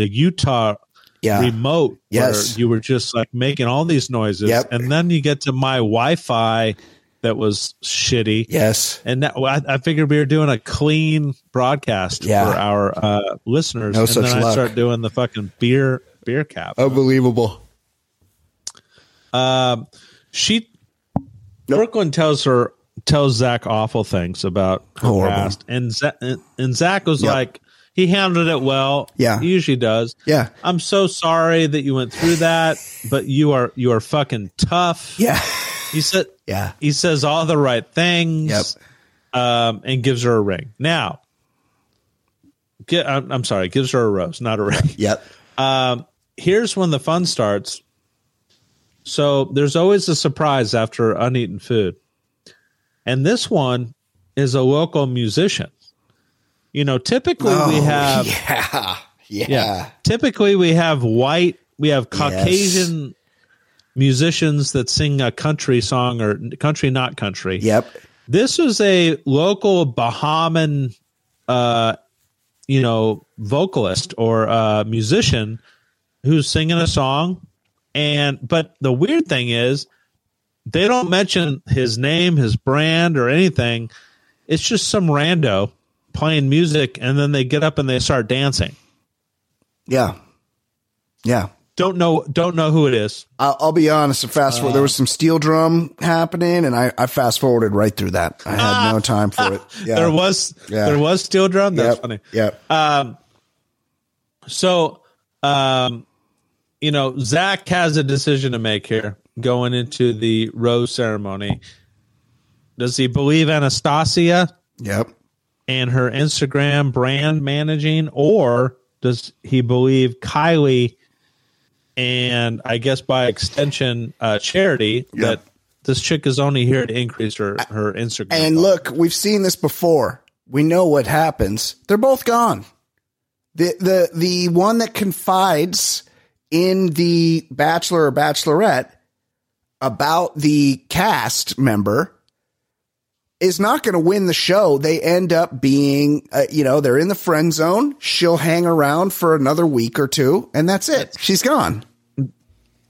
Utah remote. Yes. Where you were just like making all these noises. Yep. And then you get to my Wi-Fi that was shitty. Yes. And that, I figured we were doing a clean broadcast for our listeners. No, and such then luck. I start doing the fucking beer cap. Unbelievable. Brooklyn tells Zach awful things about her past, and Zach was like, he handled it well. Yeah, he usually does. Yeah, I'm so sorry that you went through that, but you are fucking tough. Yeah, he said. Yeah, he says all the right things. Yep, and gives her a ring. Now, I'm sorry, gives her a rose, not a ring. Yep. Here's when the fun starts. So there's always a surprise after uneaten food. And this one is a local musician. You know, typically we have white, we have Caucasian musicians that sing a country song or country, not country. Yep. This is a local Bahamian, vocalist or musician who's singing a song. But the weird thing is they don't mention his name, his brand, or anything. It's just some rando playing music, and then they get up and they start dancing. Yeah. Yeah. Don't know who it is. I'll be honest. Fast forward, there was some steel drum happening, and I fast forwarded right through that. I had no time for it. Yeah. There was steel drum. That's funny. Yeah. So Zach has a decision to make here going into the rose ceremony. Does he believe Anastasia? Yep. And her Instagram brand managing, or does he believe Kylee? And I guess by extension, Charity, that this chick is only here to increase her Instagram. And look, we've seen this before. We know what happens. They're both gone. The one that confides in the bachelor or bachelorette about the cast member is not going to win the show. They end up being, they're in the friend zone. She'll hang around for another week or two, and that's it. She's gone.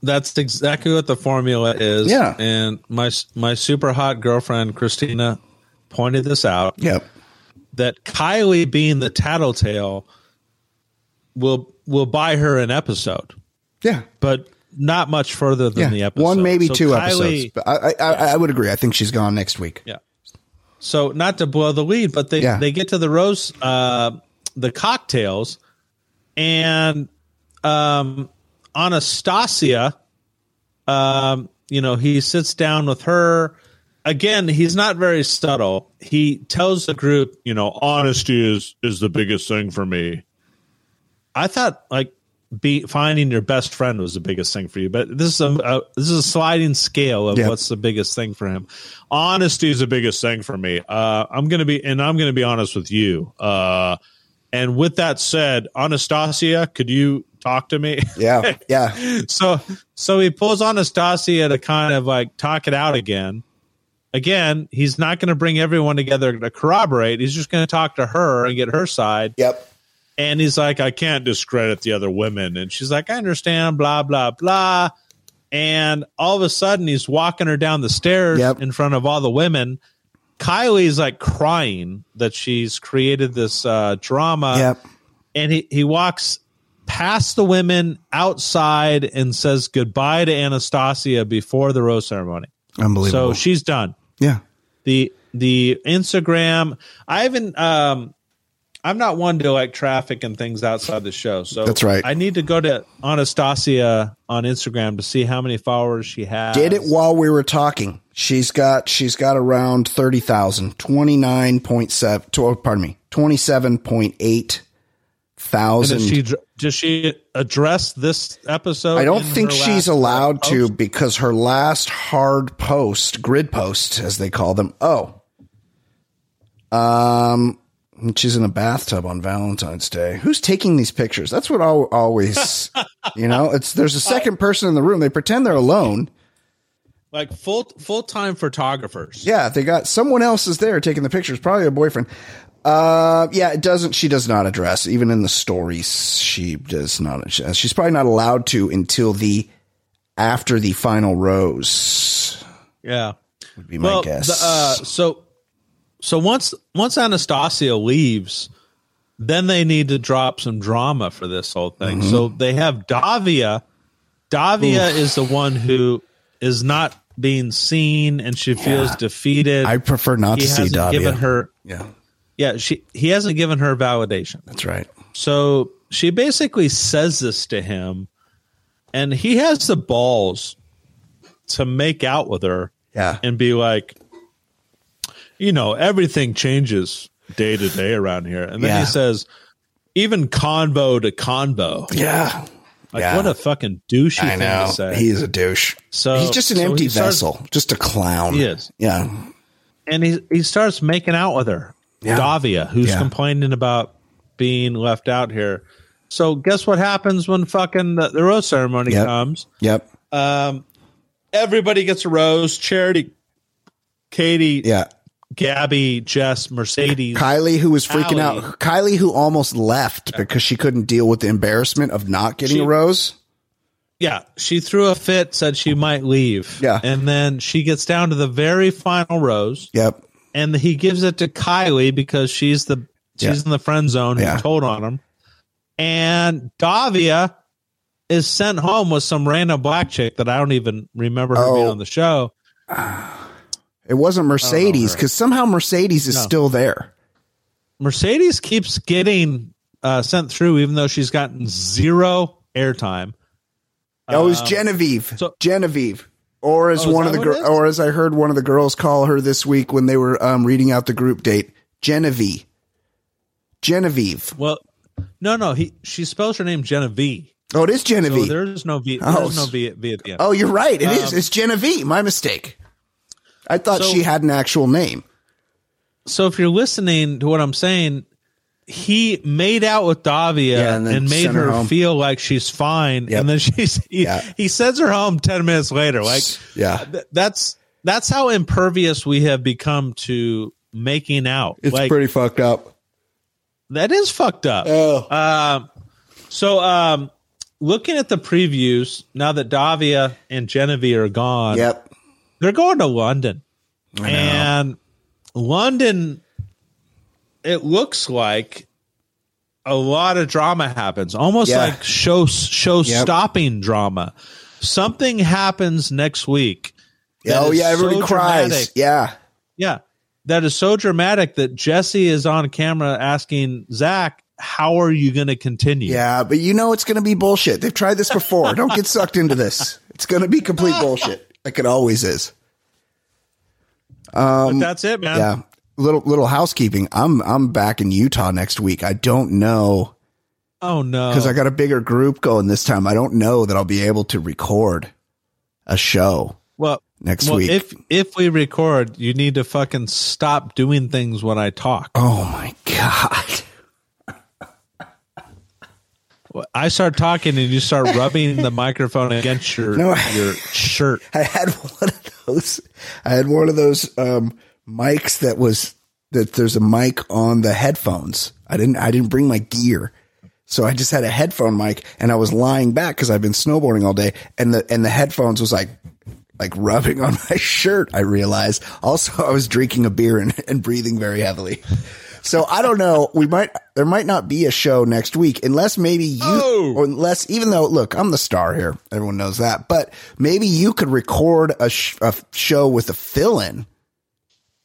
That's exactly what the formula is. Yeah. And my super hot girlfriend, Christina, pointed this out. Yep. That Kylee being the tattletale will buy her an episode. Yeah. But not much further than the episode. One, maybe two Kylee, episodes. But I would agree. I think she's gone next week. Yeah. So not to blow the lead, but they get to the rose, the cocktails, and Anastasia, he sits down with her. Again, he's not very subtle. He tells the group, honesty is the biggest thing for me. I thought finding your best friend was the biggest thing for you, but this is a sliding scale of what's the biggest thing for him. Honesty is the biggest thing for me. I'm going to be honest with you. And with that said, Anastasia, could you talk to me? Yeah. Yeah. So he pulls Anastasia to kind of talk it out again. Again, he's not going to bring everyone together to corroborate. He's just going to talk to her and get her side. Yep. And he's like, I can't discredit the other women. And she's like, I understand, blah, blah, blah. And all of a sudden, he's walking her down the stairs in front of all the women. Kylie's crying that she's created this drama. Yep. And he walks past the women outside and says goodbye to Anastasia before the rose ceremony. Unbelievable. So she's done. Yeah. The Instagram, I haven't... I'm not one to traffic and things outside the show. So that's right. I need to go to Anastasia on Instagram to see how many followers she has. Did it while we were talking. She's got around 30,000, 29.7, pardon me, 27.8 thousand. Does she address this episode? I don't think she's allowed to because her last hard post, grid post, as they call them. She's in a bathtub on Valentine's Day. Who's taking these pictures? That's what always, there's a second person in the room. They pretend they're alone. Like full-time photographers. Yeah. They got someone else is there taking the pictures. Probably a boyfriend. She does not address even in the stories. She does not. She's probably not allowed to until after the final rose. Yeah. Would be my guess. So once Anastasia leaves, then they need to drop some drama for this whole thing. Mm-hmm. So they have Davia. Davia is the one who is not being seen, and she feels defeated. I prefer not to see Davia. He hasn't given her validation. That's right. So she basically says this to him, and he has the balls to make out with her and be like, everything changes day to day around here. And then he says, even convo to convo. Yeah. What a fucking douchey thing to say. He's a douche. So he's just an empty vessel, just a clown. He is. Yeah. And he starts making out with her, Davia, who's complaining about being left out here. So guess what happens when fucking the rose ceremony comes? Yep. Everybody gets a rose. Charity, Katie. Yeah. Gabby, Jess, Mercedes. Kylee, who was freaking out. Kylee, who almost left because she couldn't deal with the embarrassment of not getting a rose. Yeah. She threw a fit, said she might leave. Yeah. And then she gets down to the very final rose. Yep. And he gives it to Kylee because she's in the friend zone who told on him. And Davia is sent home with some random black chick that I don't even remember her being on the show. It wasn't Mercedes, because somehow Mercedes is still there. Mercedes keeps getting sent through, even though she's gotten zero airtime. It was Genevieve. Genevieve. Or as one of the or as I heard one of the girls call her this week when they were reading out the group date, Genevieve. Genevieve. Well, no, she spells her name Genevieve. Oh, it is Genevieve. So there's no V. There's no V at the end. Oh, you're right. It is. It's Genevieve. My mistake. I thought she had an actual name. So if you're listening to what I'm saying, he made out with Davia and made her home. Feel like she's fine. Yep. And then he sends her home 10 minutes later. Like, that's how impervious we have become to making out. It's like, pretty fucked up. That is fucked up. Oh. So looking at the previews now that Davia and Genevieve are gone, they're going to London. And London, it looks like a lot of drama happens, almost like show-stopping drama. Something happens next week. Everybody cries. Dramatic. Yeah. That is so dramatic that Jesse is on camera asking Zach, how are you going to continue? Yeah, but you know it's going to be bullshit. They've tried this before. Don't get sucked into this. It's going to be complete bullshit, like it always is. But that's it, man. Yeah. Little housekeeping. I'm back in Utah next week. I don't know. Oh no. Because I got a bigger group going this time. I don't know that I'll be able to record a show next week. If we record, you need to fucking stop doing things when I talk. Oh my God. I start talking and you start rubbing the microphone against your shirt. I had one of those. Mics that there's a mic on the headphones. I didn't bring my gear, so I just had a headphone mic, and I was lying back because I've been snowboarding all day, and the headphones was like rubbing on my shirt. I realized also I was drinking a beer and breathing very heavily, so I don't know. There might not be a show next week unless maybe you even though look, I'm the star here, everyone knows that, but maybe you could record a show with a fill in.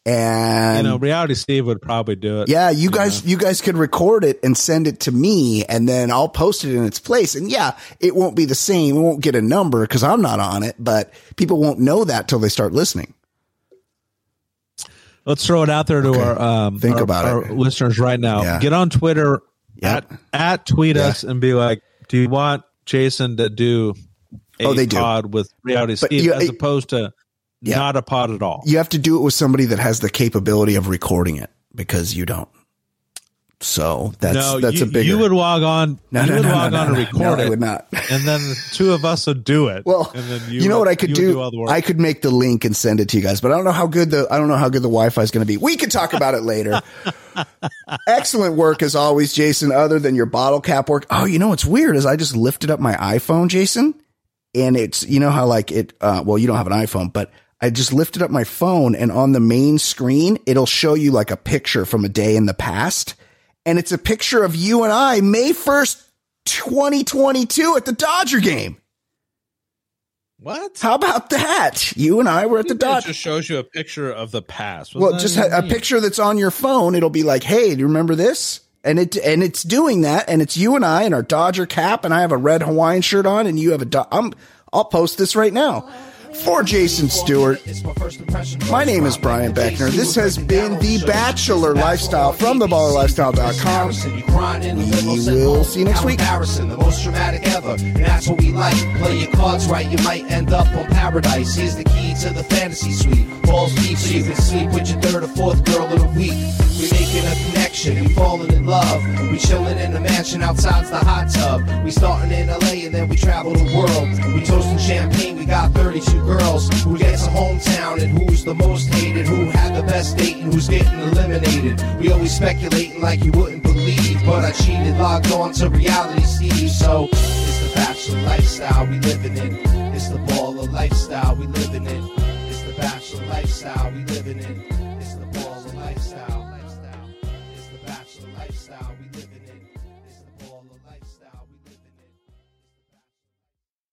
And Reality Steve would probably do it. Yeah, you guys could record it and send it to me, and then I'll post it in its place. And yeah, it won't be the same. It won't get a number because I'm not on it, but people won't know that till they start listening. Let's throw it out there to our listeners right now. Yeah. Get on Twitter at tweet us and be like, do you want Jason to do a pod with Reality Steve as opposed to not a pod at all? You have to do it with somebody that has the capability of recording it because you don't. So that's a big. You would log on. No, I would not. And then the two of us would do it. Well, and then you know what I could do? All the work. I could make the link and send it to you guys, but I don't know how good the Wi-Fi is going to be. We can talk about it later. Excellent work as always, Jason. Other than your bottle cap work. Oh, you know what's weird is I just lifted up my iPhone, Jason, and it's how like it. Well, you don't have an iPhone, but. I just lifted up my phone, and on the main screen, it'll show you like a picture from a day in the past. And it's a picture of you and I, May 1st, 2022 at the Dodger game. What? How about that? You and I were at the Dodger. It just shows you a picture of the past. Well, just a picture that's on your phone. It'll be like, hey, do you remember this? And it's doing that. And it's you and I in our Dodger cap, and I have a red Hawaiian shirt on, and you have a I'll post this right now. For Jason Stewart, my name is Brian Beckner. This has been The Bachelor Lifestyle from theballerlifestyle.com. We will see you next week. The most dramatic ever, that's what we like. Play your cards right, you might end up on paradise. Here's the key to the fantasy suite. Falls deep so you can sleep with your third or fourth girl of the week. We're making a connection, we falling in love. We chilling in the mansion outside's the hot tub. We starting in LA and then we travel the world. We toasting champagne, we got 32 girls. Who gets a hometown and who's the most hated? Who had the best date and who's getting eliminated? We always speculating like you wouldn't believe, but I cheated, logged on to Reality Steve. So it's the Bachelor lifestyle we living in. It's the baller lifestyle we living in. It's the Bachelor lifestyle we living in. It's the baller lifestyle. It's the Bachelor lifestyle we living in.